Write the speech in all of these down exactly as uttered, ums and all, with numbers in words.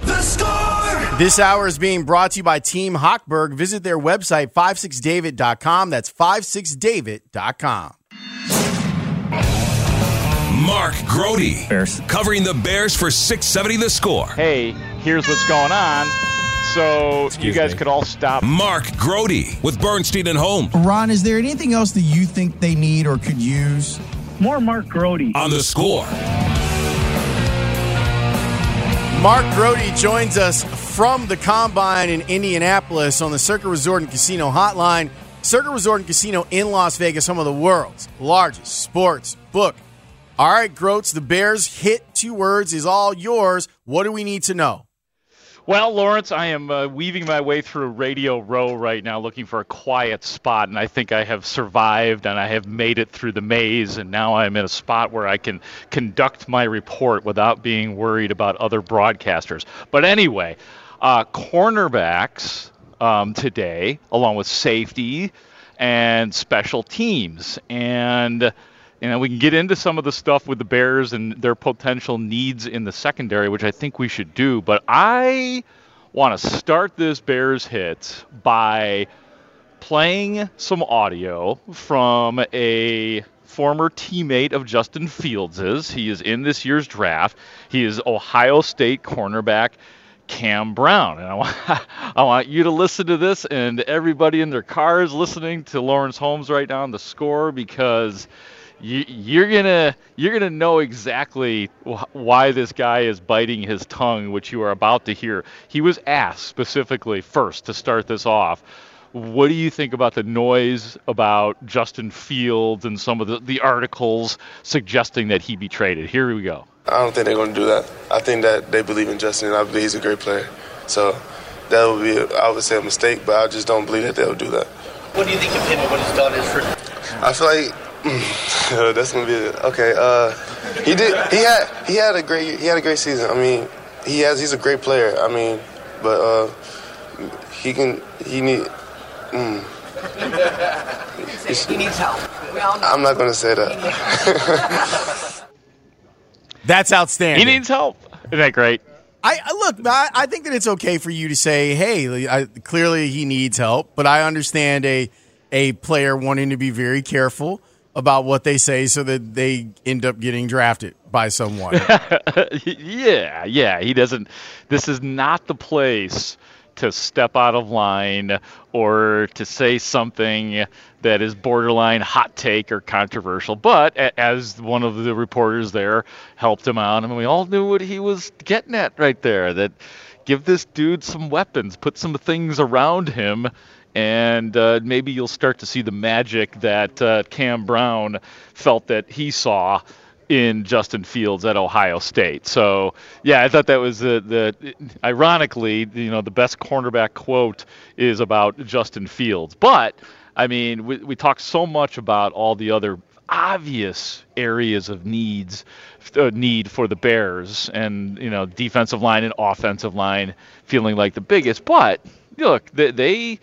The Score! This hour is being brought to you by Team Hochberg. Visit their website, five six david dot com. That's five six david dot com. Mark Grody, Bears, covering the Bears for six seventy The Score. Hey, here's what's going on. So Excuse you guys me. could all stop. Mark Grody with Bernstein and Home. Ron, is there anything else that you think they need or could use? More Mark Grody. On The Score. Mark Grody joins us from the Combine in Indianapolis on the Circa Resort and Casino hotline. Circa Resort and Casino in Las Vegas, home of the world's largest sports book. All right, Groats, the Bears hit two words is all yours. What do we need to know? Well, Lawrence, I am uh, weaving my way through Radio Row right now looking for a quiet spot, and I think I have survived and I have made it through the maze, and now I'm in a spot where I can conduct my report without being worried about other broadcasters. But anyway, uh, cornerbacks um, today, along with safety and special teams, and you know, we can get into some of the stuff with the Bears and their potential needs in the secondary, which I think we should do. But I want to start this Bears hit by playing some audio from a former teammate of Justin Fields'. He is in this year's draft. He is Ohio State cornerback Cam Brown. And I want, I want you to listen to this, and everybody in their cars listening to Lawrence Holmes right now on The Score, because You're gonna you're gonna know exactly why this guy is biting his tongue, which you are about to hear. He was asked specifically first to start this off, what do you think about the noise about Justin Fields and some of the, the articles suggesting that he be traded? Here we go. I don't think they're going to do that. I think that they believe in Justin, and I believe he's a great player. So that would be, a, I would say, a mistake, but I just don't believe that they'll do that. What do you think of him and what he's done is for? I feel like that's gonna be it. Okay. Uh, he did. He had. He had a great. He had a great season. I mean, he has. He's a great player. I mean, but uh, he can. He need. Mm. He needs help. I'm not gonna say that. That's outstanding. He needs help. Isn't that great? I, I look. I, I think that it's okay for you to say, "Hey, I, clearly he needs help," but I understand a a player wanting to be very careful about what they say so that they end up getting drafted by someone. yeah, yeah. He doesn't – this is not the place to step out of line or to say something that is borderline hot take or controversial. But as one of the reporters there helped him out, and we all knew what he was getting at right there, that give this dude some weapons, put some things around him, and uh, maybe you'll start to see the magic that uh, Cam Brown felt that he saw in Justin Fields at Ohio State. So, yeah, I thought that was the, the ironically, you know, the best cornerback quote is about Justin Fields. But, I mean, we, we talk so much about all the other obvious areas of needs uh, need for the Bears and, you know, defensive line and offensive line feeling like the biggest. But, look, they... they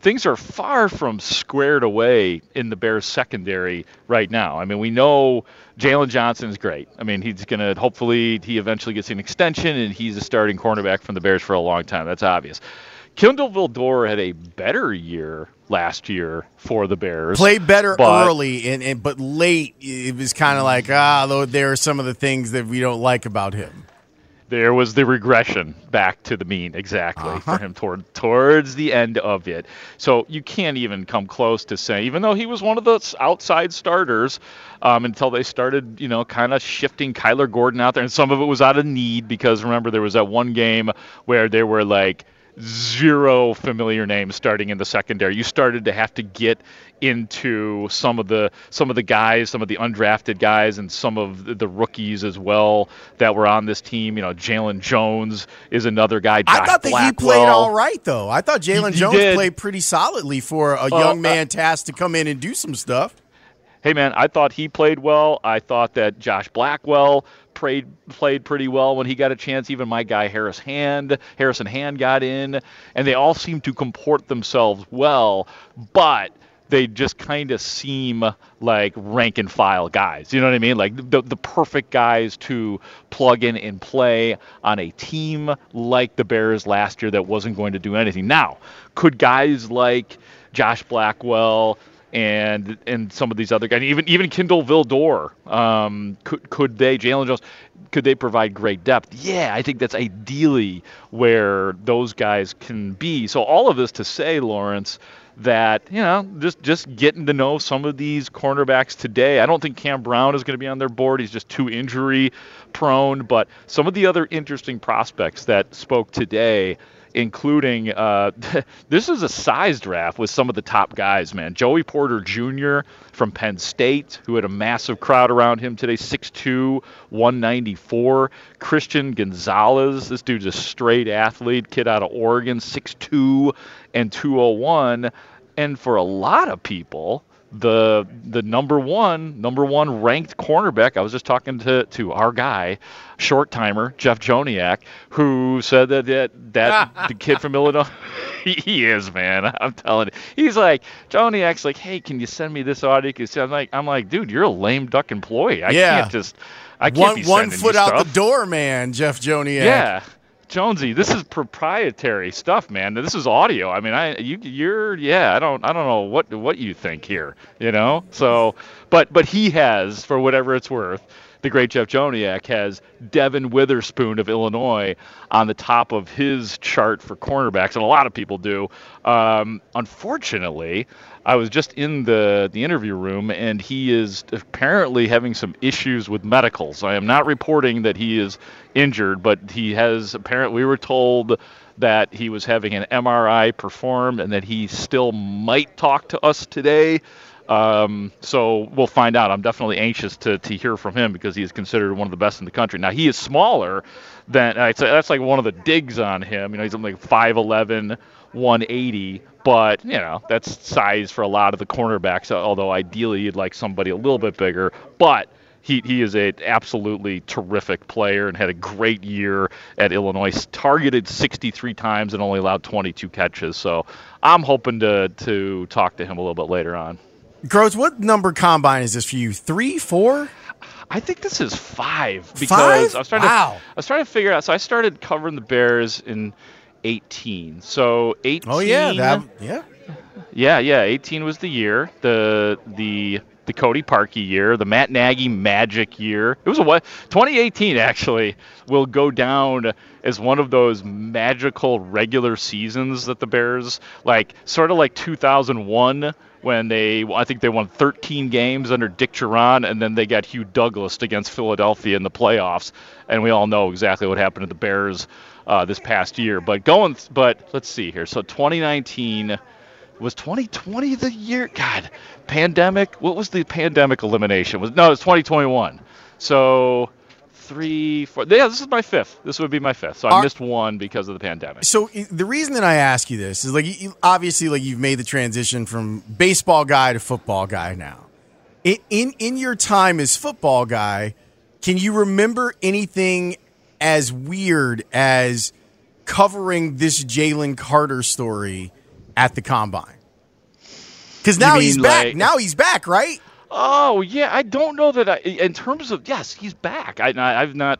things are far from squared away in the Bears secondary right now. I mean, we know Jaylon Johnson is great. I mean, he's going to hopefully he eventually gets an extension, and he's a starting cornerback from the Bears for a long time. That's obvious. Kendall Vildor had a better year last year for the Bears. Played better but, early, and, and but late it was kind of like, ah, though there are some of the things that we don't like about him. There was the regression back to the mean, exactly, uh-huh. for him toward, towards the end of it. So you can't even come close to saying, even though he was one of those outside starters um, until they started, you know, kind of shifting Kyler Gordon out there. And some of it was out of need because, remember, there was that one game where there were, like, zero familiar names starting in the secondary. You started to have to get into some of the some of the guys, some of the undrafted guys, and some of the rookies as well that were on this team. You know, Jaylon Jones is another guy. Josh I thought that Blackwell. He played all right, though. I thought Jaylon he, Jones he played pretty solidly for a young uh, man tasked to come in and do some stuff. Hey, man, I thought he played well. I thought that Josh Blackwell played played pretty well when he got a chance. Even my guy Harris Hand, Harrison Hand got in, and they all seem to comport themselves well, but they just kind of seem like rank-and-file guys. You know what I mean? Like the the perfect guys to plug in and play on a team like the Bears last year that wasn't going to do anything. Now, could guys like Josh Blackwell and and some of these other guys, even even Kendall Vildor, um, could could they, Jaylon Jones, could they provide great depth? Yeah, I think that's ideally where those guys can be. So all of this to say, Lawrence, that, you know, just, just getting to know some of these cornerbacks today. I don't think Cam Brown is going to be on their board. He's just too injury prone. But some of the other interesting prospects that spoke today, including uh, this is a size draft with some of the top guys, man. Joey Porter Junior from Penn State, who had a massive crowd around him today, six two, one ninety-four. Christian Gonzalez, this dude's a straight athlete, kid out of Oregon, six two and two oh one. And for a lot of people, the the number one, number one ranked cornerback, I was just talking to, to our guy, short timer, Jeff Joniak, who said that that, that the kid from Illinois, he, he is, man, I'm telling you. He's like, Joniak's like, hey, can you send me this audio? I'm like, I'm like, dude, you're a lame duck employee. I yeah. can't just, I can't one, be sending One foot you out stuff. The door, man, Jeff Joniak. Yeah. Jonesy, this is proprietary stuff, man. This is audio. I mean, I you you're yeah. I don't I don't know what what you think here, you know. So, but but he has, for whatever it's worth, the great Jeff Joniak has Devin Witherspoon of Illinois on the top of his chart for cornerbacks, and a lot of people do. Um, unfortunately, I was just in the, the interview room, and he is apparently having some issues with medicals. I am not reporting that he is injured, but he has apparently, we were told that he was having an M R I performed and that he still might talk to us today. Um, so we'll find out. I'm definitely anxious to, to hear from him because he is considered one of the best in the country. Now, he is smaller than, I'd say that's like one of the digs on him. You know, he's like five eleven, one eighty, but, you know, that's size for a lot of the cornerbacks, although ideally you'd like somebody a little bit bigger. But he he is an absolutely terrific player and had a great year at Illinois, targeted sixty-three times and only allowed twenty-two catches. So I'm hoping to to talk to him a little bit later on. Gross, what number combine is this for you? Three, four? I think this is five. Because five? I was trying wow. to I was trying to figure out. So I started covering the Bears in eighteen. So eighteen. Oh yeah, that, yeah, yeah, yeah. eighteen was the year, the the the Cody Parkey year, the Matt Nagy magic year. It was a what? twenty eighteen actually will go down as one of those magical regular seasons that the Bears, like sort of like two thousand one. When they, I think they won thirteen games under Dick Duran, and then they got Hugh Douglas against Philadelphia in the playoffs, and we all know exactly what happened to the Bears uh, this past year. But going, but let's see here. So twenty nineteen was twenty twenty the year. God, pandemic. What was the pandemic elimination? Was no, it was twenty twenty-one. So. Three, four. Yeah, this is my fifth. This would be my fifth. So I Are, missed one because of the pandemic. So the reason that I ask you this is, like, you, obviously, like, you've made the transition from baseball guy to football guy now. In, in in your time as football guy, can you remember anything as weird as covering this Jalen Carter story at the combine? Because now he's back. Like- now he's back, right? Oh, yeah, I don't know that I – in terms of – yes, he's back. I, I've not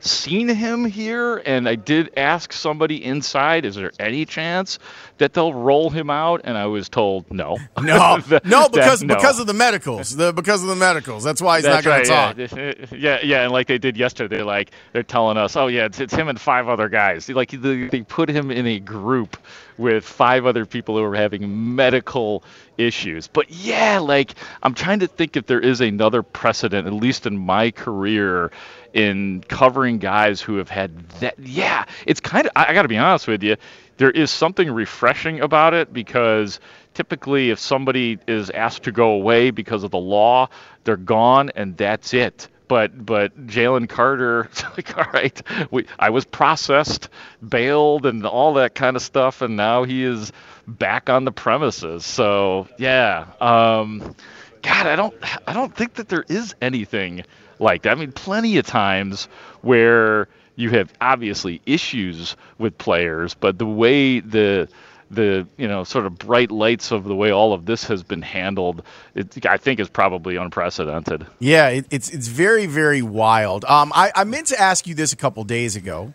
seen him here, and I did ask somebody inside, is there any chance that they'll roll him out? And I was told no. No, that, no, because that, no. because of the medicals. The, because of the medicals. That's why he's That's not right, going to yeah. talk. Yeah, yeah, and like they did yesterday, they're like, they're telling us, oh, yeah, it's, it's him and five other guys. Like they, they put him in a group with five other people who are having medical issues. But, yeah, like I'm trying to think if there is another precedent, at least in my career, in covering guys who have had that. Yeah, it's kind of, I, I got to be honest with you, there is something refreshing about it, because typically if somebody is asked to go away because of the law, they're gone and that's it. But but Jalen Carter, like, all right, we, I was processed, bailed, and all that kind of stuff, and now he is back on the premises. So yeah, um, God, I don't I don't think that there is anything like that. I mean, plenty of times where you have obviously issues with players, but the way the the you know sort of bright lights of the way all of this has been handled, it, I think, is probably unprecedented. Yeah, it, it's it's very, very wild. Um, I, I meant to ask you this a couple days ago,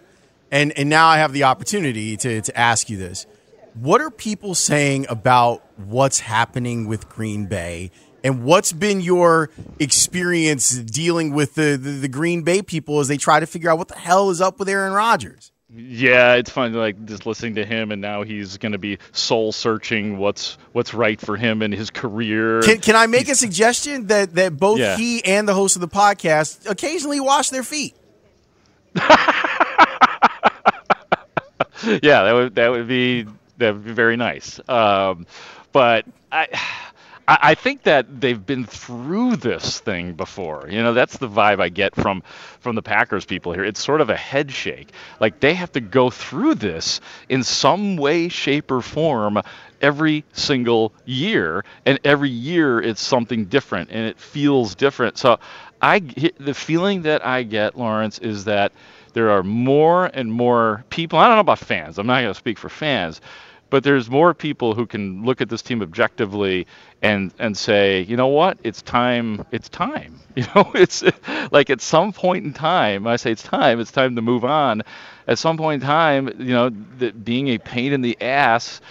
and, and now I have the opportunity to, to ask you this. What are people saying about what's happening with Green Bay, and what's been your experience dealing with the, the, the Green Bay people as they try to figure out what the hell is up with Aaron Rodgers? Yeah, it's fun, like, just listening to him, and now he's going to be soul-searching what's what's right for him and his career. Can, can I make he's, a suggestion that, that both yeah. he and the host of the podcast occasionally wash their feet? Yeah, that would that would be that would be very nice. Um, but I... I think that they've been through this thing before. You know, that's the vibe I get from, from the Packers people here. It's sort of a head shake. Like, they have to go through this in some way, shape, or form every single year. And every year it's something different, and it feels different. So I, the feeling that I get, Lawrence, is that there are more and more people. I don't know about fans. I'm not going to speak for fans. But there's more people who can look at this team objectively and, and say, you know what, it's time, it's time. You know, it's like at some point in time, I say it's time, it's time to move on. At some point in time, you know, that being a pain in the ass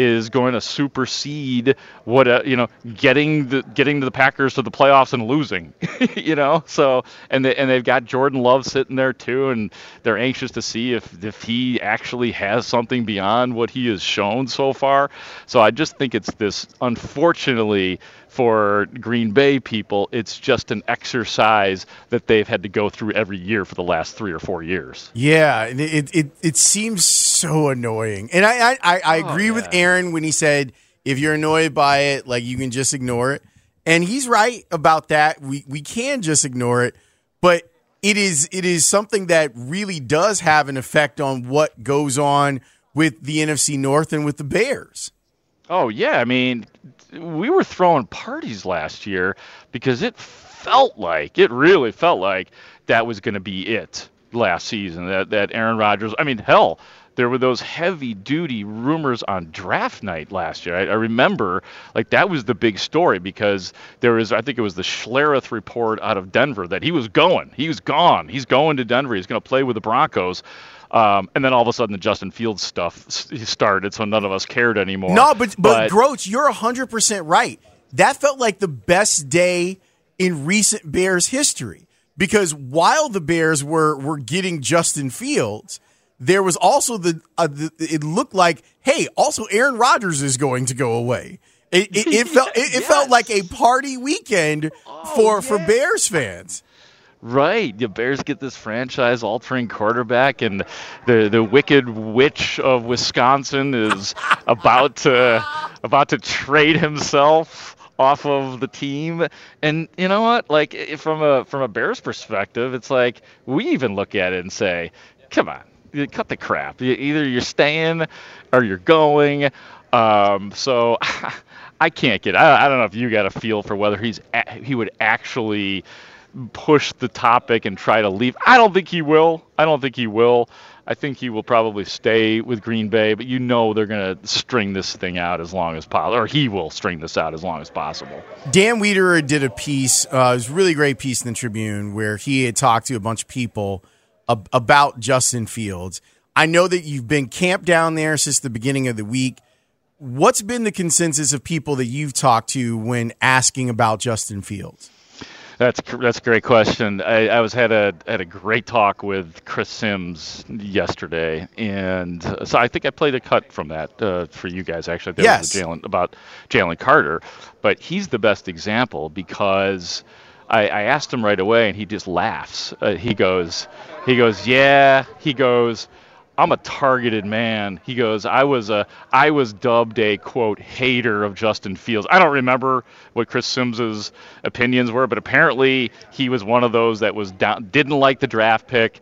is going to supersede what, a, you know, getting the getting the Packers to the playoffs and losing, you know. So and they, and they've got Jordan Love sitting there too, and they're anxious to see if if he actually has something beyond what he has shown so far. So I just think it's this, unfortunately, for Green Bay people, it's just an exercise that they've had to go through every year for the last three or four years. Yeah, it it, it seems so annoying. And I, I, I agree oh, yeah. with Aaron when he said, if you're annoyed by it, like, you can just ignore it. And he's right about that. We we can just ignore it. But it is it is something that really does have an effect on what goes on with the N F C North and with the Bears. Oh, yeah. I mean, we were throwing parties last year because it felt like, it really felt like that was going to be it last season, that, that Aaron Rodgers, I mean, hell, there were those heavy-duty rumors on draft night last year. I, I remember, like, that was the big story because there was, I think it was the Schlereth report out of Denver that he was going. He was gone. He's going to Denver. He's going to play with the Broncos. Um, and then all of a sudden the Justin Fields stuff started, so none of us cared anymore. No, but, but, but Groach, you're one hundred percent right. That felt like the best day in recent Bears history because while the Bears were, were getting Justin Fields, there was also the, uh, the it looked like, hey, also Aaron Rodgers is going to go away. It, it, it felt it, it yes. felt like a party weekend oh, for yeah. for Bears fans. Right, the Bears get this franchise-altering quarterback, and the the wicked witch of Wisconsin is about to about to trade himself off of the team. And you know what? Like from a from a Bears perspective, it's like we even look at it and say, "Come on, cut the crap! Either you're staying or you're going." Um, so I can't get. I, I don't know if you got a feel for whether he's he would actually push the topic and try to leave. I don't think he will. I don't think he will. I think he will probably stay with Green Bay, but you know they're going to string this thing out as long as possible, or he will string this out as long as possible. Dan Wiederer did a piece, uh, it was a really great piece in the Tribune, where he had talked to a bunch of people ab- about Justin Fields. I know that you've been camped down there since the beginning of the week. What's been the consensus of people that you've talked to when asking about Justin Fields? That's that's a great question. I, I was had a had a great talk with Chris Simms yesterday, and so I think I played a cut from that uh, for you guys. Actually, there yes. was Jalen about Jalen Carter, but he's the best example because I, I asked him right away, and he just laughs. Uh, he goes, he goes, yeah. He goes, I'm a targeted man. He goes, I was a, I was dubbed a, quote, hater of Justin Fields. I don't remember what Chris Simms' opinions were, but apparently he was one of those that was down, didn't like the draft pick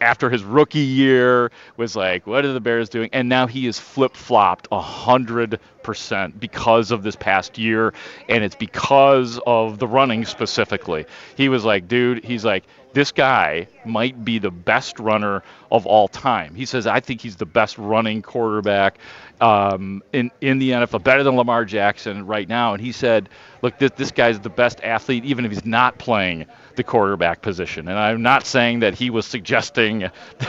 after his rookie year, was like, what are the Bears doing? And now he is flip-flopped one hundred percent because of this past year, and it's because of the running specifically. He was like, dude, he's like, this guy might be the best runner of all time. He says, I think he's the best running quarterback um, in, in the N F L, better than Lamar Jackson right now. And he said, look, this, this guy's the best athlete, even if he's not playing the quarterback position. And I'm not saying that he was suggesting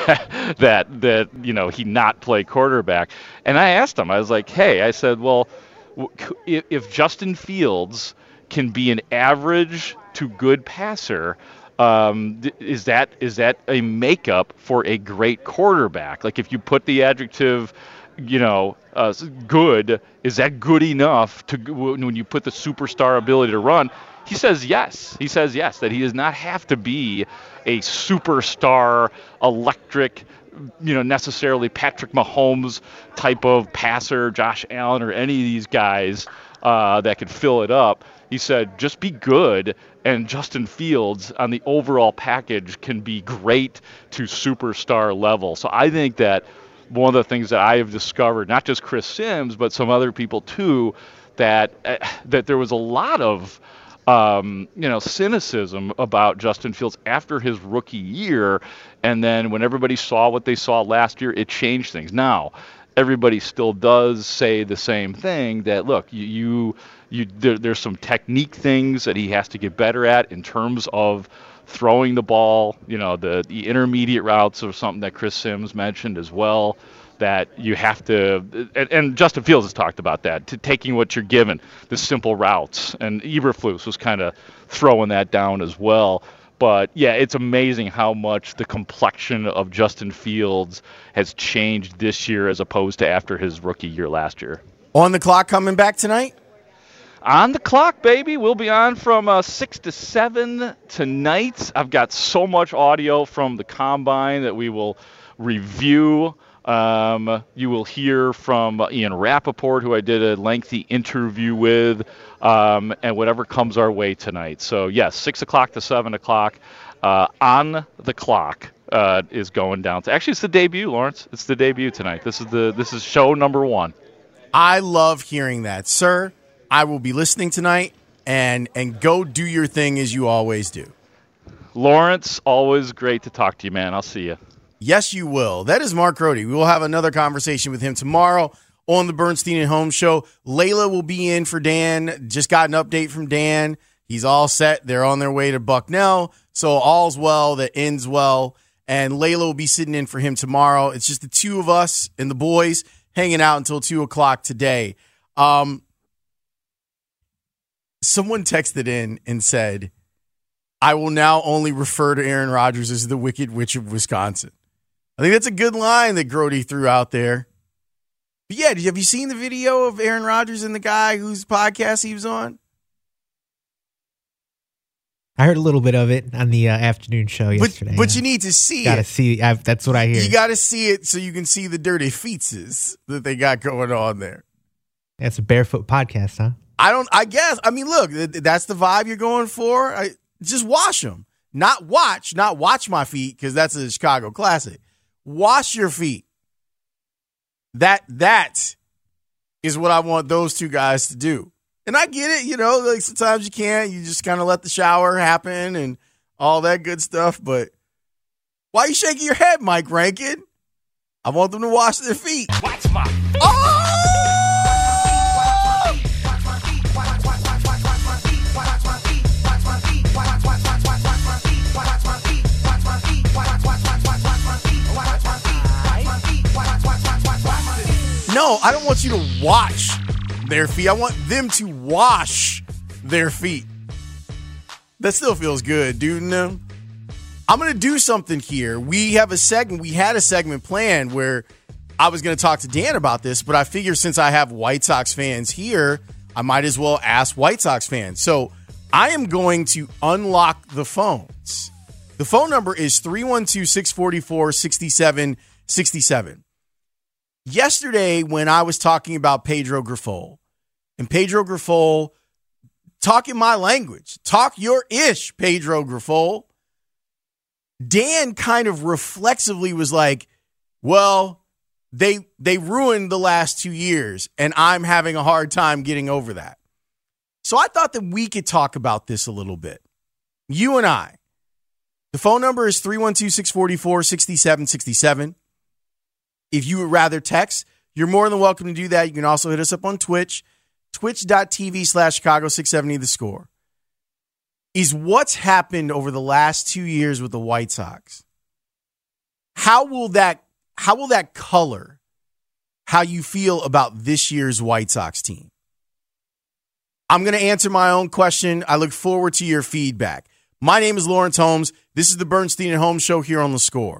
that, that, that you know, he not play quarterback. And I asked him, I was like, hey, I said, well, if, if Justin Fields can be an average to good passer, Um, is that is that a makeup for a great quarterback? Like if you put the adjective, you know, uh, good, is that good enough to when you put the superstar ability to run? He says yes. He says yes, that he does not have to be a superstar, electric, you know, necessarily Patrick Mahomes type of passer, Josh Allen or any of these guys uh, that could fill it up. He said, just be good, and Justin Fields on the overall package can be great to superstar level. So I think that one of the things that I have discovered, not just Chris Simms, but some other people too, that uh, that there was a lot of um, you know cynicism about Justin Fields after his rookie year, and then when everybody saw what they saw last year, it changed things. Now, everybody still does say the same thing, that, look, you, you, you there, there's some technique things that he has to get better at in terms of throwing the ball, you know, the, the intermediate routes or something that Chris Simms mentioned as well, that you have to, and, and Justin Fields has talked about that, to taking what you're given, the simple routes, and Eberflus was kind of throwing that down as well. But, yeah, it's amazing how much the complexion of Justin Fields has changed this year as opposed to after his rookie year last year. On the clock coming back tonight? On the clock, baby. We'll be on from uh, six to seven tonight. I've got so much audio from the Combine that we will review. Um, you will hear from Ian Rappaport, who I did a lengthy interview with, um, and whatever comes our way tonight. So, yes, six o'clock to seven o'clock uh, on the clock uh, is going down. To, actually, it's the debut, Lawrence. It's the debut tonight. This is the this is show number one. I love hearing that. Sir, I will be listening tonight, and and go do your thing as you always do. Lawrence, always great to talk to you, man. I'll see you. Yes, you will. That is Mark Rohde. We will have another conversation with him tomorrow on the Bernstein and Home Show. Layla will be in for Dan. Just got an update from Dan. He's all set. They're on their way to Bucknell. So all's well that ends well. And Layla will be sitting in for him tomorrow. It's just the two of us and the boys hanging out until two o'clock today. Um, someone texted in and said, I will now only refer to Aaron Rodgers as the Wicked Witch of Wisconsin. I think that's a good line that Grody threw out there. But yeah, have you seen the video of Aaron Rodgers and the guy whose podcast he was on? I heard a little bit of it on the uh, afternoon show yesterday. But, but yeah. You need to see gotta it. Gotta see. I've, that's what I hear. You gotta see it so you can see the dirty feetses that they got going on there. That's a barefoot podcast, huh? I don't. I guess. I mean, look, that's the vibe you're going for. I, just wash them. Not watch, not watch my feet, because that's a Chicago classic. Wash your feet. That that is what I want those two guys to do. And I get it, you know, like sometimes you can't. You just kind of let the shower happen and all that good stuff. But why are you shaking your head, Mike Rankin? I want them to wash their feet. Watch my feet. Oh! Watch, watch, watch. No, I don't want you to watch their feet. I want them to wash their feet. That still feels good, dude. No. I'm going to do something here. We have a segment. We had a segment planned where I was going to talk to Dan about this, but I figure since I have White Sox fans here, I might as well ask White Sox fans. So I am going to unlock the phones. The phone number is three one two, six four four, six seven six seven. Yesterday when I was talking about Pedro Grifol, and Pedro Grifol, talk in my language, talk your ish, Pedro Grifol, Dan kind of reflexively was like, well, they they ruined the last two years, and I'm having a hard time getting over that. So I thought that we could talk about this a little bit. You and I. The phone number is three one two, six four four, six seven six seven. If you would rather text, you're more than welcome to do that. You can also hit us up on Twitch, twitch dot t v slash Chicago six seventy the score. Is what's happened over the last two years with the White Sox, How will that how will that color how you feel about this year's White Sox team? I'm going to answer my own question. I look forward to your feedback. My name is Lawrence Holmes. This is the Bernstein and Home Show here on The Score.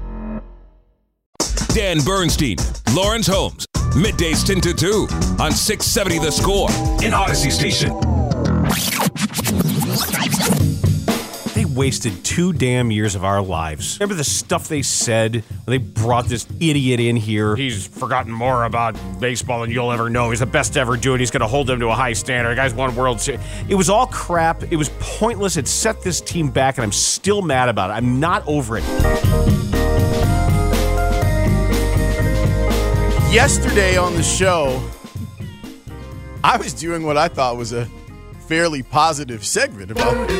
Dan Bernstein, Lawrence Holmes, middays ten to two on six seventy The Score in Odyssey Station. They wasted two damn years of our lives. Remember the stuff they said? They brought this idiot in here. He's forgotten more about baseball than you'll ever know. He's the best to ever do it. He's going to hold them to a high standard. The guy's won World Series. It was all crap. It was pointless. It set this team back, and I'm still mad about it. I'm not over it. Yesterday on the show, I was doing what I thought was a fairly positive segment about it.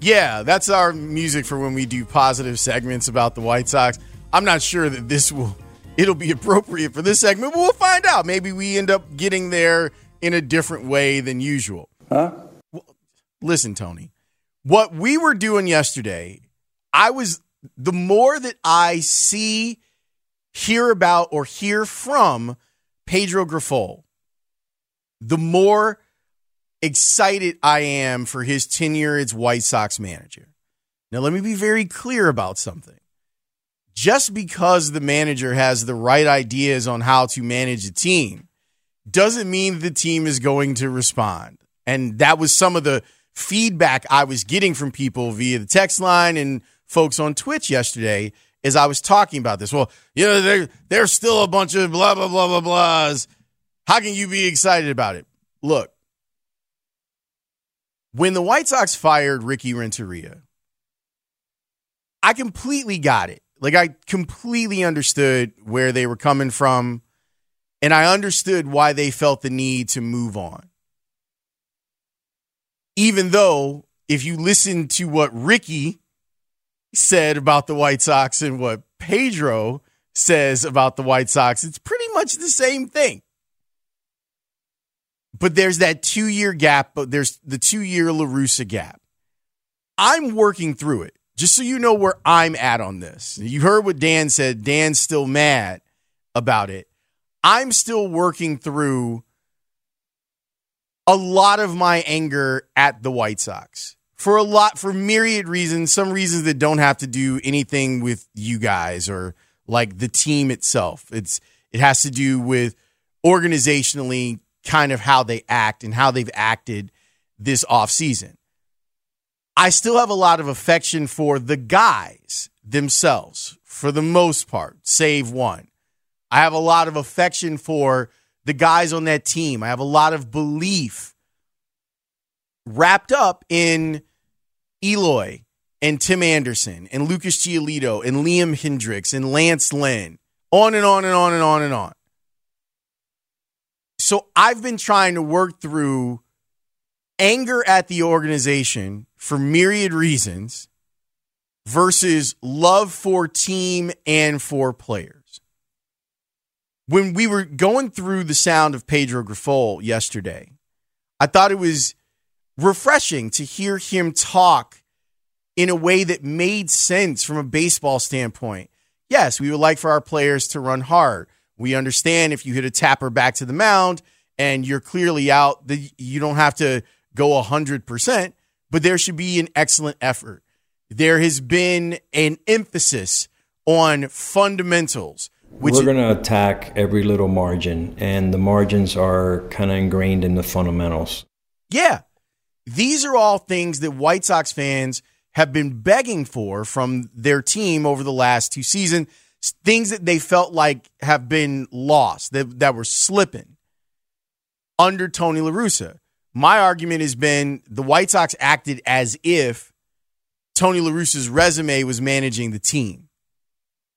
Yeah, that's our music for when we do positive segments about the White Sox. I'm not sure that this will, it'll be appropriate for this segment, but we'll find out. Maybe we end up getting there in a different way than usual. Huh? Listen, Tony, what we were doing yesterday, I was... The more that I see, hear about, or hear from Pedro Grifol, the more excited I am for his tenure as White Sox manager. Now, let me be very clear about something. Just because the manager has the right ideas on how to manage a team doesn't mean the team is going to respond. And that was some of the feedback I was getting from people via the text line and folks on Twitch yesterday as I was talking about this. Well, you know, there, there's still a bunch of blah, blah, blah, blah, blahs. How can you be excited about it? Look, when the White Sox fired Ricky Renteria, I completely got it. Like, I completely understood where they were coming from, and I understood why they felt the need to move on. Even though, if you listen to what Ricky said about the White Sox and what Pedro says about the White Sox, it's pretty much the same thing. But there's that two-year gap, but there's the two-year La Russa gap. I'm working through it, just so you know where I'm at on this. You heard what Dan said. Dan's still mad about it. I'm still working through a lot of my anger at the White Sox for a lot, for myriad reasons, some reasons that don't have to do anything with you guys or like the team itself. It's, it has to do with organizationally kind of how they act and how they've acted this offseason. I still have a lot of affection for the guys themselves, for the most part, save one. I have a lot of affection for the guys on that team. I have a lot of belief wrapped up in Eloy and Tim Anderson and Lucas Giolito and Liam Hendricks and Lance Lynn, on and on and on and on and on. So I've been trying to work through anger at the organization for myriad reasons versus love for team and for players. When we were going through the sound of Pedro Grifol yesterday, I thought it was refreshing to hear him talk in a way that made sense from a baseball standpoint. Yes, we would like for our players to run hard. We understand if you hit a tapper back to the mound and you're clearly out, that you don't have to go one hundred percent, but there should be an excellent effort. There has been an emphasis on fundamentals. Which We're going to attack every little margin, and the margins are kind of ingrained in the fundamentals. Yeah. These are all things that White Sox fans have been begging for from their team over the last two seasons, things that they felt like have been lost, that, that were slipping under Tony La Russa. My argument has been the White Sox acted as if Tony La Russa's resume was managing the team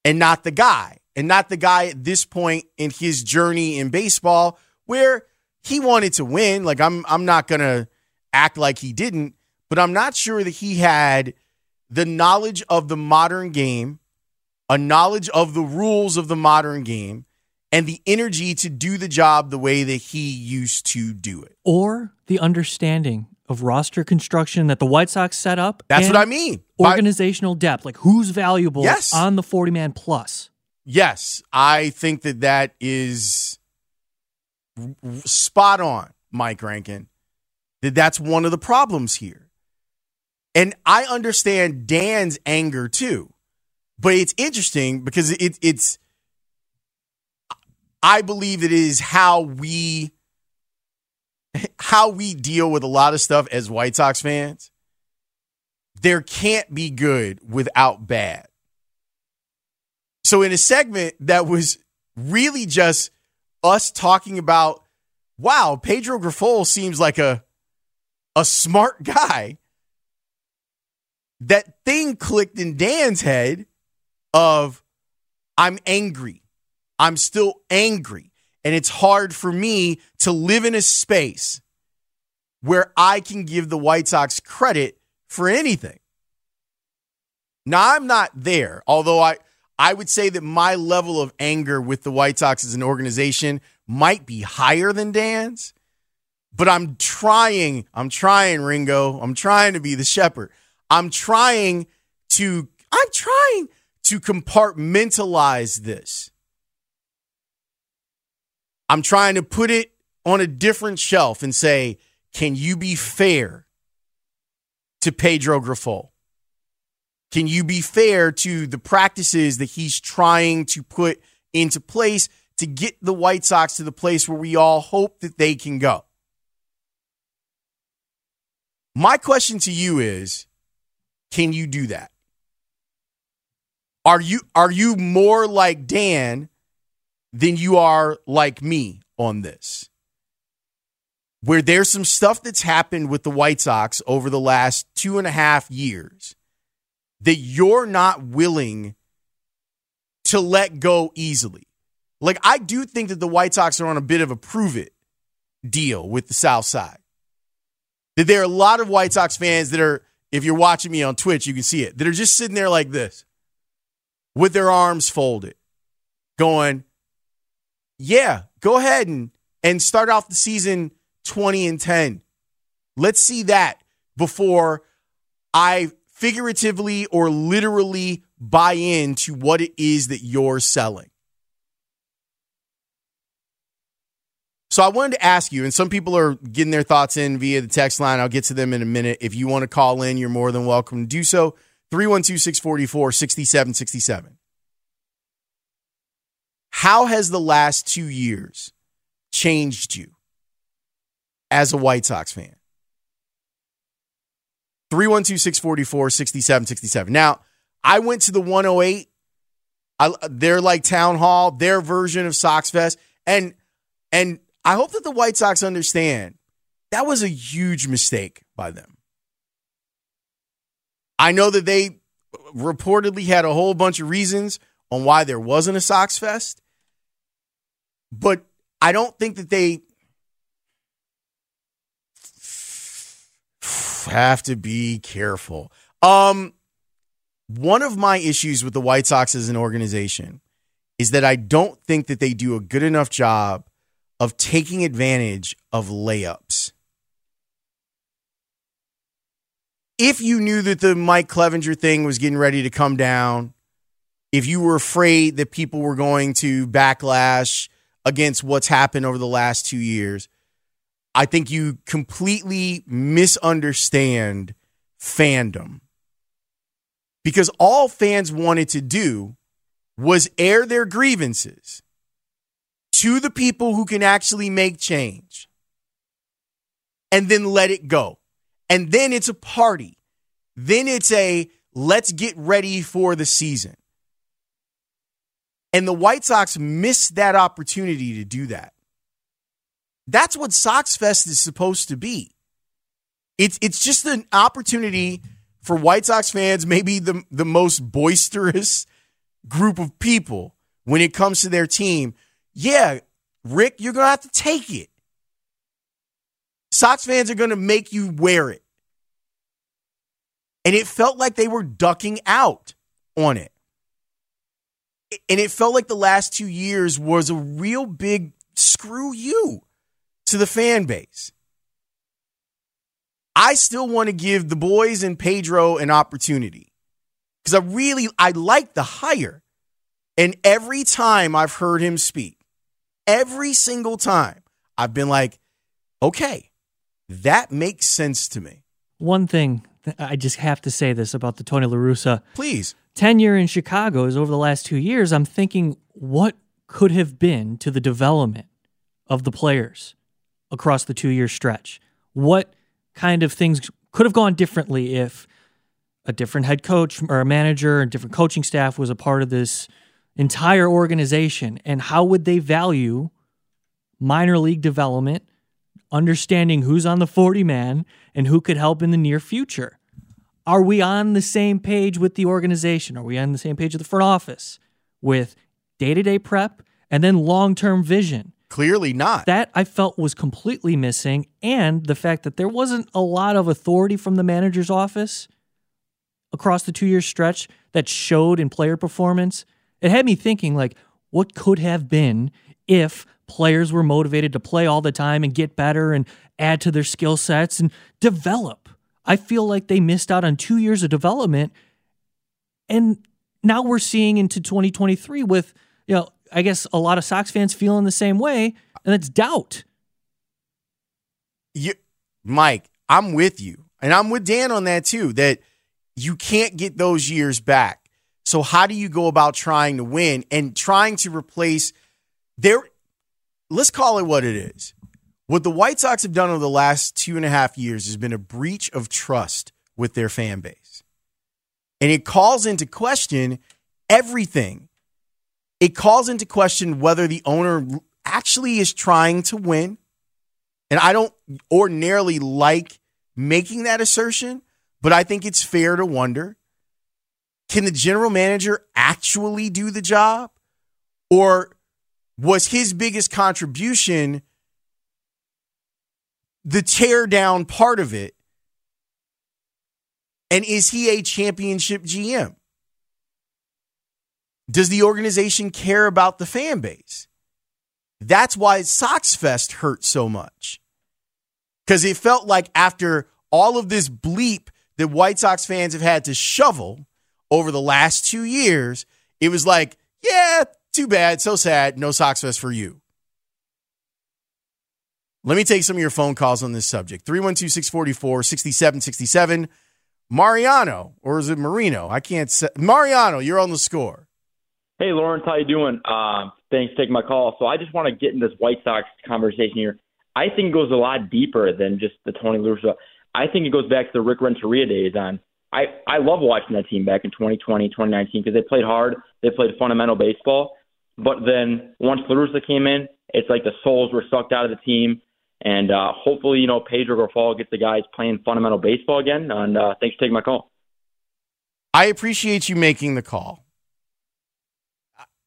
and not the guy. And not the guy at this point in his journey in baseball where he wanted to win. Like, I'm I'm not going to act like he didn't, but I'm not sure that he had the knowledge of the modern game, a knowledge of the rules of the modern game, and the energy to do the job the way that he used to do it. Or the understanding of roster construction that the White Sox set up. That's what I mean. Organizational By- depth, like who's valuable yes. on the forty-man plus. Yes, I think that that is spot on, Mike Rankin, that that's one of the problems here. And I understand Dan's anger too, but it's interesting because it, it's, I believe it is how we, how we deal with a lot of stuff as White Sox fans. There can't be good without bad. So in a segment that was really just us talking about, wow, Pedro Grifol seems like a a smart guy, that thing clicked in Dan's head of, I'm angry. I'm still angry. And it's hard for me to live in a space where I can give the White Sox credit for anything. Now, I'm not there, although I... I would say that my level of anger with the White Sox as an organization might be higher than Dan's, but I'm trying, I'm trying, Ringo. I'm trying to be the shepherd. I'm trying to, I'm trying to compartmentalize this. I'm trying to put it on a different shelf and say, can you be fair to Pedro Grifol? Can you be fair to the practices that he's trying to put into place to get the White Sox to the place where we all hope that they can go? My question to you is, can you do that? Are you are you more like Dan than you are like me on this? Where there's some stuff that's happened with the White Sox over the last two and a half years that you're not willing to let go easily. Like, I do think that the White Sox are on a bit of a prove-it deal with the South Side. That there are a lot of White Sox fans that are, if you're watching me on Twitch, you can see it, that are just sitting there like this, with their arms folded, going, yeah, go ahead and, and start off the season twenty and ten. Let's see that before I figuratively or literally buy into what it is that you're selling. So I wanted to ask you, and some people are getting their thoughts in via the text line. I'll get to them in a minute. If you want to call in, you're more than welcome to do so. three one two, six four four, six seven six seven. How has the last two years changed you as a White Sox fan? three one two, six four four, six seven six seven. Now, I went to the one oh eight. I, they're like town hall, their version of Sox Fest. And, and I hope that the White Sox understand that was a huge mistake by them. I know that they reportedly had a whole bunch of reasons on why there wasn't a Sox Fest, but I don't think that they have to be careful. Um, one of my issues with the White Sox as an organization is that I don't think that they do a good enough job of taking advantage of layups. If you knew that the Mike Clevenger thing was getting ready to come down, if you were afraid that people were going to backlash against what's happened over the last two years, I think you completely misunderstand fandom. Because all fans wanted to do was air their grievances to the people who can actually make change, and then let it go. And then it's a party. Then it's a, let's get ready for the season. And the White Sox missed that opportunity to do that. That's what Sox Fest is supposed to be. It's, it's just an opportunity for White Sox fans, maybe the, the most boisterous group of people when it comes to their team. Yeah, Rick, you're going to have to take it. Sox fans are going to make you wear it. And it felt like they were ducking out on it. And it felt like the last two years was a real big screw you to the fan base. I still want to give the boys and Pedro an opportunity because I really, I like the hire. And every time I've heard him speak, every single time, I've been like, okay, that makes sense to me. One thing, I just have to say this about the Tony La Russa. Please. Tenure in Chicago is over the last two years. I'm thinking, what could have been to the development of the players across the two-year stretch? What kind of things could have gone differently if a different head coach or a manager and different coaching staff was a part of this entire organization? And how would they value minor league development, understanding who's on the forty-man and who could help in the near future? Are we on the same page with the organization? Are we on the same page with the front office with day-to-day prep and then long-term vision? Clearly not. That I felt was completely missing, and the fact that there wasn't a lot of authority from the manager's office across the two-year stretch that showed in player performance. It had me thinking, like, what could have been if players were motivated to play all the time and get better and add to their skill sets and develop? I feel like they missed out on two years of development, and now we're seeing into twenty twenty-three with, you know, I guess a lot of Sox fans feeling the same way, and it's doubt. You, Mike, I'm with you, and I'm with Dan on that too, that you can't get those years back. So how do you go about trying to win and trying to replace their, let's call it what it is. What the White Sox have done over the last two and a half years has been a breach of trust with their fan base. And it calls into question everything. It calls into question whether the owner actually is trying to win. And I don't ordinarily like making that assertion, but I think it's fair to wonder, can the general manager actually do the job? Or was his biggest contribution the tear down part of it? And is he a championship G M? Does the organization care about the fan base? That's why Sox Fest hurt so much. Because it felt like after all of this bleep that White Sox fans have had to shovel over the last two years, it was like, yeah, too bad, so sad, no Sox Fest for you. Let me take some of your phone calls on this subject. three one two, six four four, six seven six seven. Mariano, or is it Marino? I can't say. Mariano, you're on the score. Hey, Lawrence, how you doing? Uh, thanks for taking my call. So I just want to get in this White Sox conversation here. I think it goes a lot deeper than just the Tony La Russa. I think it goes back to the Rick Renteria days on. I, I love watching that team back in twenty twenty, twenty nineteen because they played hard. They played fundamental baseball. But then once La Russa came in, it's like the souls were sucked out of the team. And uh, hopefully, you know, Pedro Grifol gets the guys playing fundamental baseball again. And uh, thanks for taking my call. I appreciate you making the call.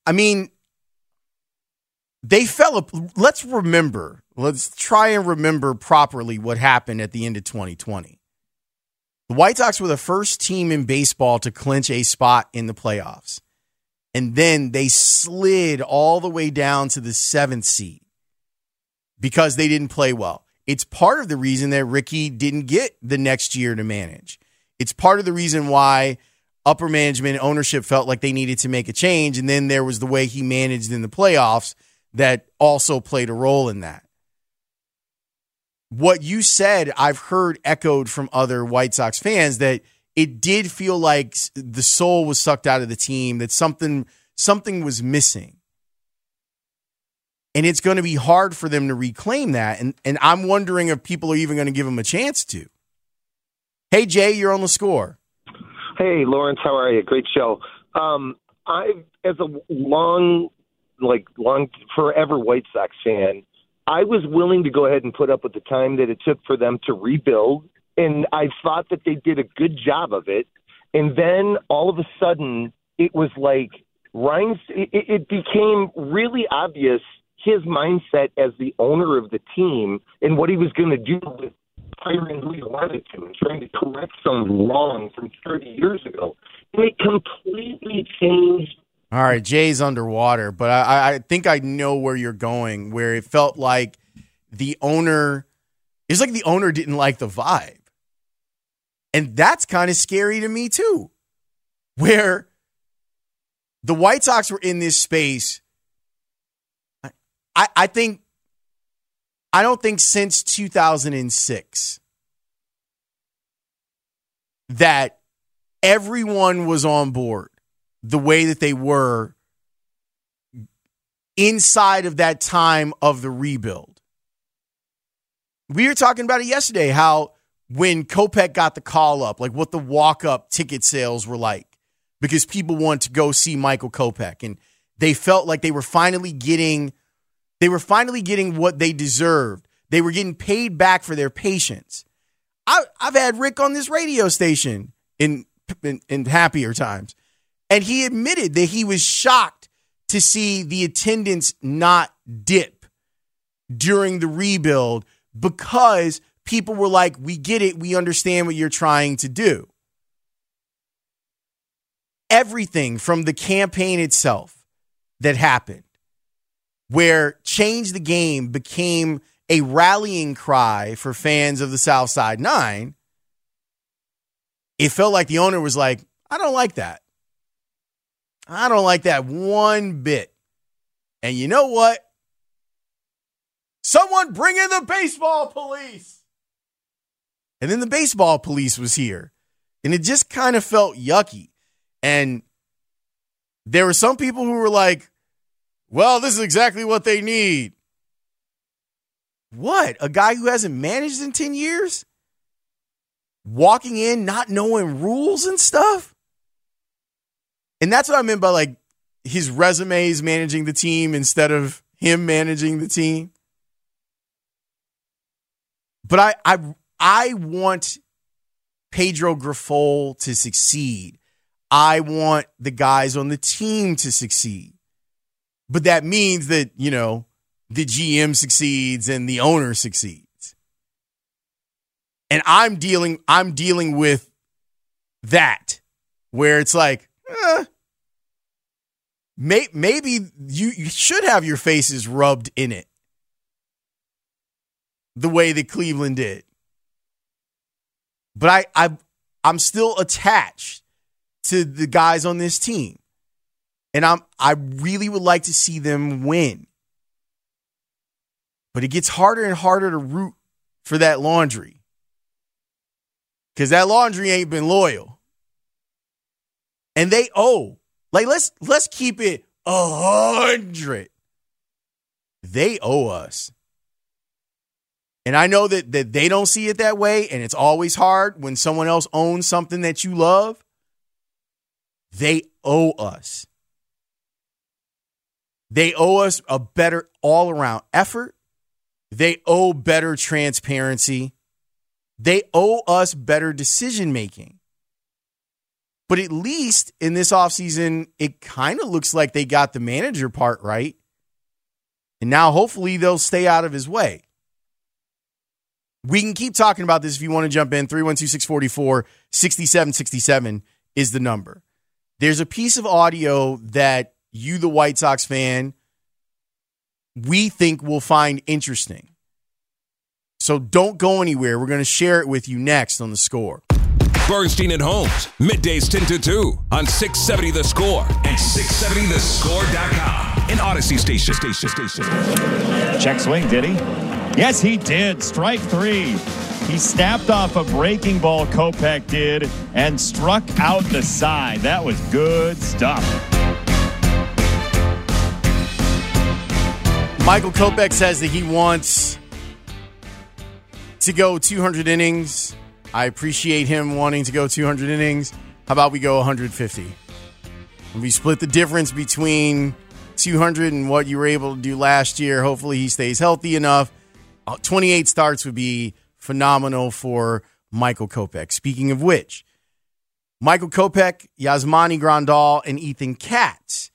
I mean, they fell – let's remember. Let's try and remember properly what happened at the end of twenty twenty. The White Sox were the first team in baseball to clinch a spot in the playoffs. And then they slid all the way down to the seventh seed because they didn't play well. It's part of the reason that Ricky didn't get the next year to manage. It's part of the reason why upper management ownership felt like they needed to make a change. And then there was the way he managed in the playoffs that also played a role in that. What you said, I've heard echoed from other White Sox fans that it did feel like the soul was sucked out of the team, that something, something was missing. And it's going to be hard for them to reclaim that. And, and I'm wondering if people are even going to give them a chance to. Hey, Jay, you're on the score. Hey, Lawrence, how are you? Great show. Um, I, as a long, like long, forever White Sox fan, I was willing to go ahead and put up with the time that it took for them to rebuild. And I thought that they did a good job of it. And then all of a sudden, it was like Ryan's, it, it became really obvious his mindset as the owner of the team and what he was going to do with hiring who he wanted to and trying to correct some wrong from thirty years ago. And it completely changed. All right, Jay's underwater, but I, I think I know where you're going, where it felt like the owner, it's like the owner didn't like the vibe. And that's kind of scary to me too, where the White Sox were in this space. I, I think, I don't think since two thousand six that everyone was on board the way that they were inside of that time of the rebuild. We were talking about it yesterday, how when Kopech got the call up, like what the walk-up ticket sales were like, because people wanted to go see Michael Kopech, and they felt like they were finally getting, they were finally getting what they deserved. They were getting paid back for their patience. I, I've had Rick on this radio station in in, in happier times. And he admitted that he was shocked to see the attendance not dip during the rebuild because people were like, we get it. We understand what you're trying to do. Everything from the campaign itself that happened, where Change the Game became a rallying cry for fans of the South Side Nine, it felt like the owner was like, I don't like that. I don't like that one bit. And you know what? Someone bring in the baseball police. And then the baseball police was here. And it just kind of felt yucky. And there were some people who were like, well, this is exactly what they need. What? A guy who hasn't managed in ten years? Walking in, not knowing rules and stuff? And that's what I meant by like his resume is managing the team instead of him managing the team. But I I I want Pedro Grifol to succeed. I want the guys on the team to succeed. But that means that, you know, the G M succeeds and the owner succeeds. And I'm dealing I'm dealing with that, where it's like, eh, may, maybe you, you should have your faces rubbed in it the way that Cleveland did. But I, I, I'm still attached to the guys on this team. And I'm, I really would like to see them win. But it gets harder and harder to root for that laundry. Because that laundry ain't been loyal. And they owe. Like, let's let's keep it one hundred. They owe us. And I know that, that they don't see it that way, and it's always hard when someone else owns something that you love. They owe us. They owe us a better all-around effort. They owe better transparency. They owe us better decision-making. But at least in this offseason, it kind of looks like they got the manager part right. And now hopefully they'll stay out of his way. We can keep talking about this if you want to jump in. three one two, six four four, six seven six seven is the number. There's a piece of audio that you, the White Sox fan, we think will find interesting. So don't go anywhere. We're going to share it with you next on The Score. Bernstein and Holmes, middays ten to two on six seventy The Score and six seventy the score dot com. An Odyssey station. station, station. Check swing, did he? Yes, he did. Strike three. He snapped off a breaking ball, Kopech did, and struck out the side. That was good stuff. Michael Kopech says that he wants to go two hundred innings. I appreciate him wanting to go two hundred innings. How about we go one hundred fifty? And we split the difference between two hundred and what you were able to do last year. Hopefully he stays healthy enough. twenty-eight starts would be phenomenal for Michael Kopech. Speaking of which, Michael Kopech, Yasmani Grandal, and Ethan Katz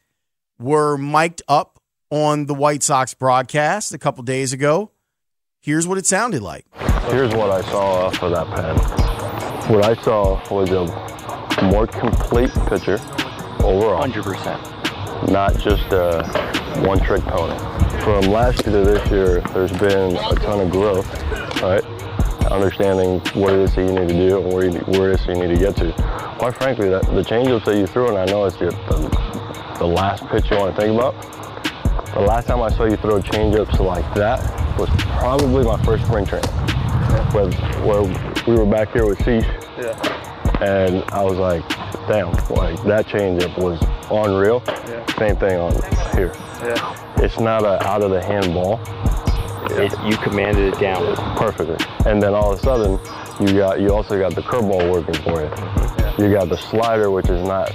were mic'd up on the White Sox broadcast a couple days ago. Here's what it sounded like. Here's what I saw off of that pen. What I saw was a more complete pitcher overall. one hundred percent. Not just a one-trick pony. From last year to this year, there's been a ton of growth, right? Understanding what it is that you need to do and where, you, where it is that you need to get to. Quite frankly, that, the changeups that you threw, and I know it's the, the, the last pitch you want to think about, the last time I saw you throw changeups like that was probably my first spring training. Yeah. Where, where we were back here with Cease, yeah. And I was like, damn, like that changeup was unreal. Yeah. Same thing on here. Yeah. It's not an out of the hand ball. It, you commanded it down perfectly. And then all of a sudden, you got you also got the curveball working for you. Yeah. You got the slider, which is not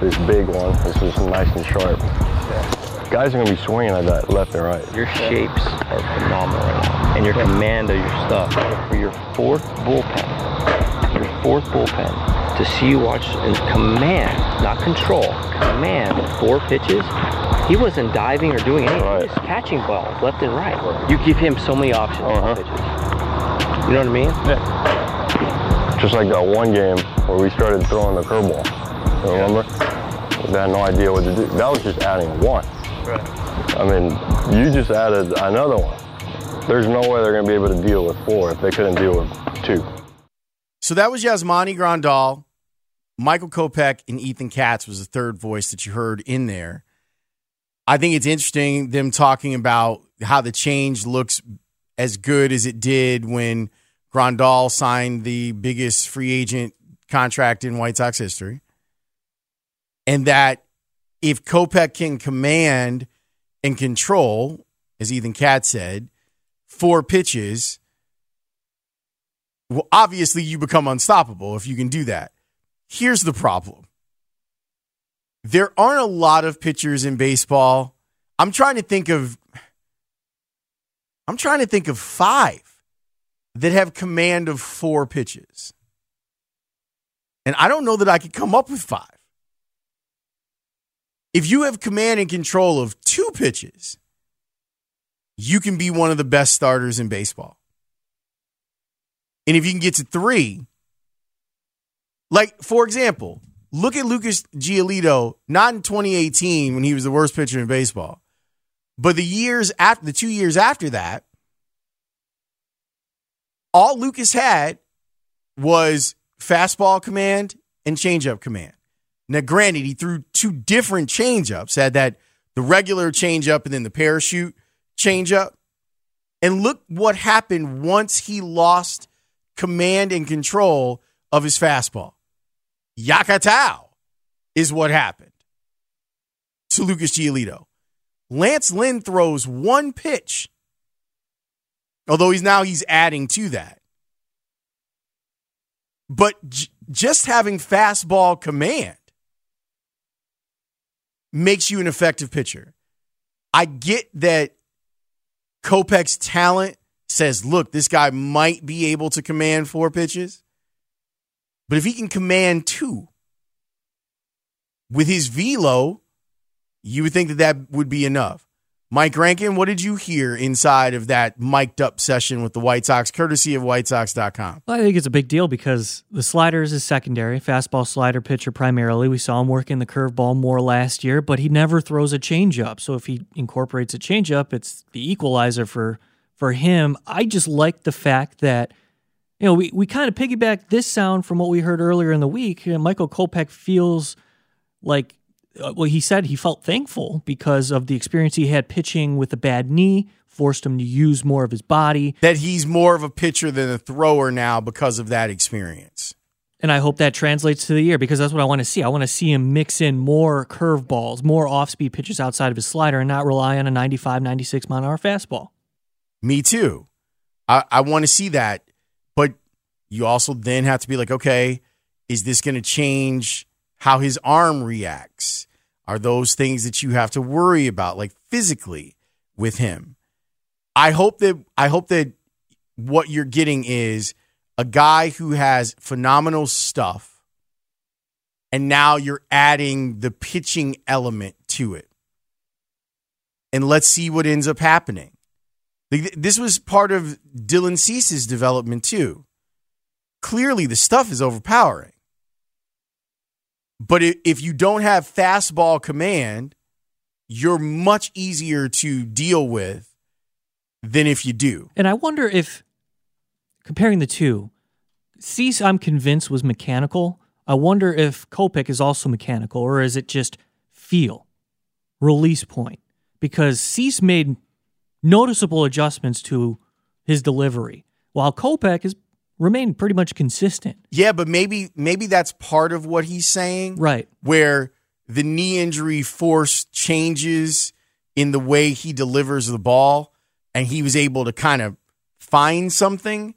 this big one. This is nice and sharp. Yeah. Guys are going to be swinging like that left and right. Your shapes are phenomenal right now. And your command of your stuff. For your fourth bullpen, your fourth bullpen, to see you watch and command, not control, command four pitches. He wasn't diving or doing anything. Right. He was catching balls left and right. You give him so many options uh-huh. pitches. You know what I mean? Yeah. Just like that one game where we started throwing the curveball. You remember? Yeah. I had no idea what to do. That was just adding one. Right. I mean, you just added another one. There's no way they're going to be able to deal with four if they couldn't deal with two. So that was Yasmani Grandal. Michael Kopech and Ethan Katz was the third voice that you heard in there. I think it's interesting them talking about how the change looks as good as it did when Grandal signed the biggest free agent contract in White Sox history. And that if Kopech can command and control, as Ethan Katz said, four pitches, well, obviously you become unstoppable if you can do that. Here's the problem. There aren't a lot of pitchers in baseball. I'm trying to think of I'm trying to think of five that have command of four pitches. And I don't know that I could come up with five. If you have command and control of two pitches, you can be one of the best starters in baseball. And if you can get to three, like, for example, Look at Lucas Giolito, not in twenty eighteen when he was the worst pitcher in baseball, but the years after, the two years after that, all Lucas had was fastball command and changeup command. Now, granted, he threw two different changeups, had that the regular changeup and then the parachute changeup. And look what happened once he lost command and control of his fastball. Yakatao is what happened to Lucas Giolito. Lance Lynn throws one pitch, although he's now he's adding to that. But j- just having fastball command makes you an effective pitcher. I get that Kopech's talent says, look, this guy might be able to command four pitches. But if he can command two with his velo, you would think that that would be enough. Mike Rankin, what did you hear inside of that mic'd up session with the White Sox, courtesy of White Sox dot com? Well, I think it's a big deal because the slider is his secondary, fastball slider pitcher primarily. We saw him working the curveball more last year, but he never throws a changeup. So if he incorporates a changeup, it's the equalizer for for him. I just like the fact that, you know, we, we kind of piggyback this sound from what we heard earlier in the week. You know, Michael Kopech feels like, well, he said he felt thankful because of the experience he had pitching with a bad knee, forced him to use more of his body. That he's more of a pitcher than a thrower now because of that experience. And I hope that translates to the year because that's what I want to see. I want to see him mix in more curveballs, more off-speed pitches outside of his slider and not rely on a ninety-five, ninety-six mile an hour fastball. Me too. I, I want to see that. But you also then have to be like, okay, is this going to change how his arm reacts? Are those things that you have to worry about, like physically with him? I hope that I hope that what you're getting is a guy who has phenomenal stuff, and now you're adding the pitching element to it. And let's see what ends up happening. This was part of Dylan Cease's development too. Clearly, the stuff is overpowering. But if you don't have fastball command, you're much easier to deal with than if you do. And I wonder if, comparing the two, Cease, I'm convinced, was mechanical. I wonder if Kopech is also mechanical, or is it just feel, release point? Because Cease made noticeable adjustments to his delivery, while Kopech is remained pretty much consistent. Yeah, but maybe maybe that's part of what he's saying. Right. Where the knee injury forced changes in the way he delivers the ball, and he was able to kind of find something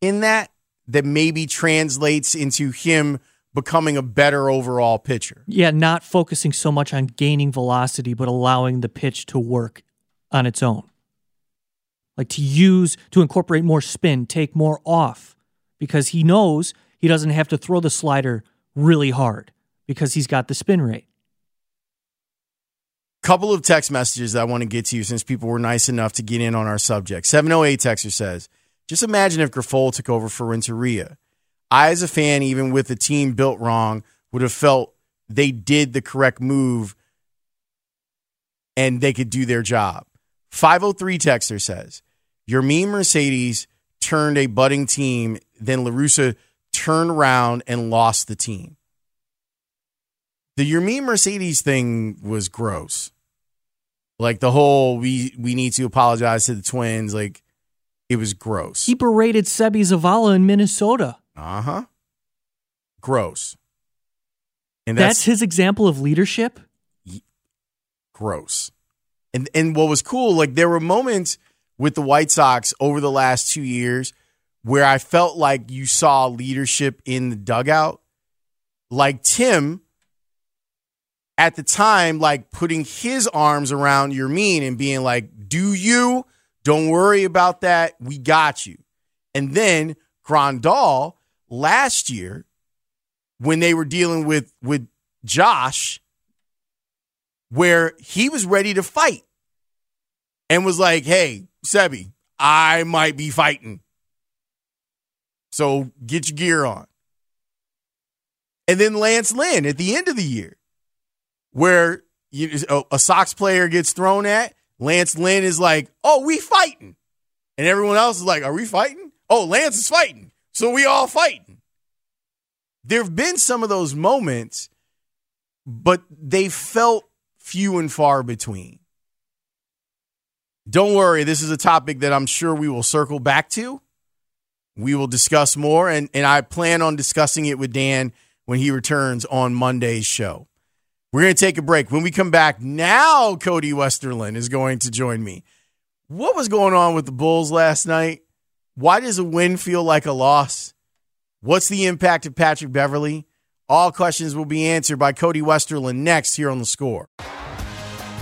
in that that maybe translates into him becoming a better overall pitcher. Yeah, not focusing so much on gaining velocity, but allowing the pitch to work on its own. Like to use, to incorporate more spin, take more off. Because he knows he doesn't have to throw the slider really hard because he's got the spin rate. Couple of text messages that I want to get to you since people were nice enough to get in on our subject. seven oh eight texter says, just imagine if Grifol took over for Renteria. I, as a fan, even with the team built wrong, would have felt they did the correct move and they could do their job. five oh three texter says, Yermín Mercedes turned a budding team, then La Russa turned around and lost the team. The Yermín Mercedes thing was gross. Like the whole, we we need to apologize to the Twins. Like it was gross. He berated Sebi Zavala in Minnesota. Uh huh. Gross. And that's, that's his example of leadership. Y- gross. And and what was cool, like there were moments with the White Sox over the last two years where I felt like you saw leadership in the dugout. Like Tim, at the time, like putting his arms around Yermín and being like, do you? Don't worry about that. We got you. And then Grandal last year, when they were dealing with, with Josh, where he was ready to fight and was like, hey, Sebi, I might be fighting. So get your gear on. And then Lance Lynn at the end of the year, where you, a Sox player gets thrown at, Lance Lynn is like, oh, we fighting. And everyone else is like, are we fighting? Oh, Lance is fighting. So we all fighting. There have been some of those moments, but they felt few and far between. Don't worry, this is a topic that I'm sure we will circle back to. We will discuss more, and, and I plan on discussing it with Dan when he returns on Monday's show. We're going to take a break. When we come back, now Cody Westerlund is going to join me. What was going on with the Bulls last night? Why does a win feel like a loss? What's the impact of Patrick Beverley? All questions will be answered by Cody Westerlund next here on The Score.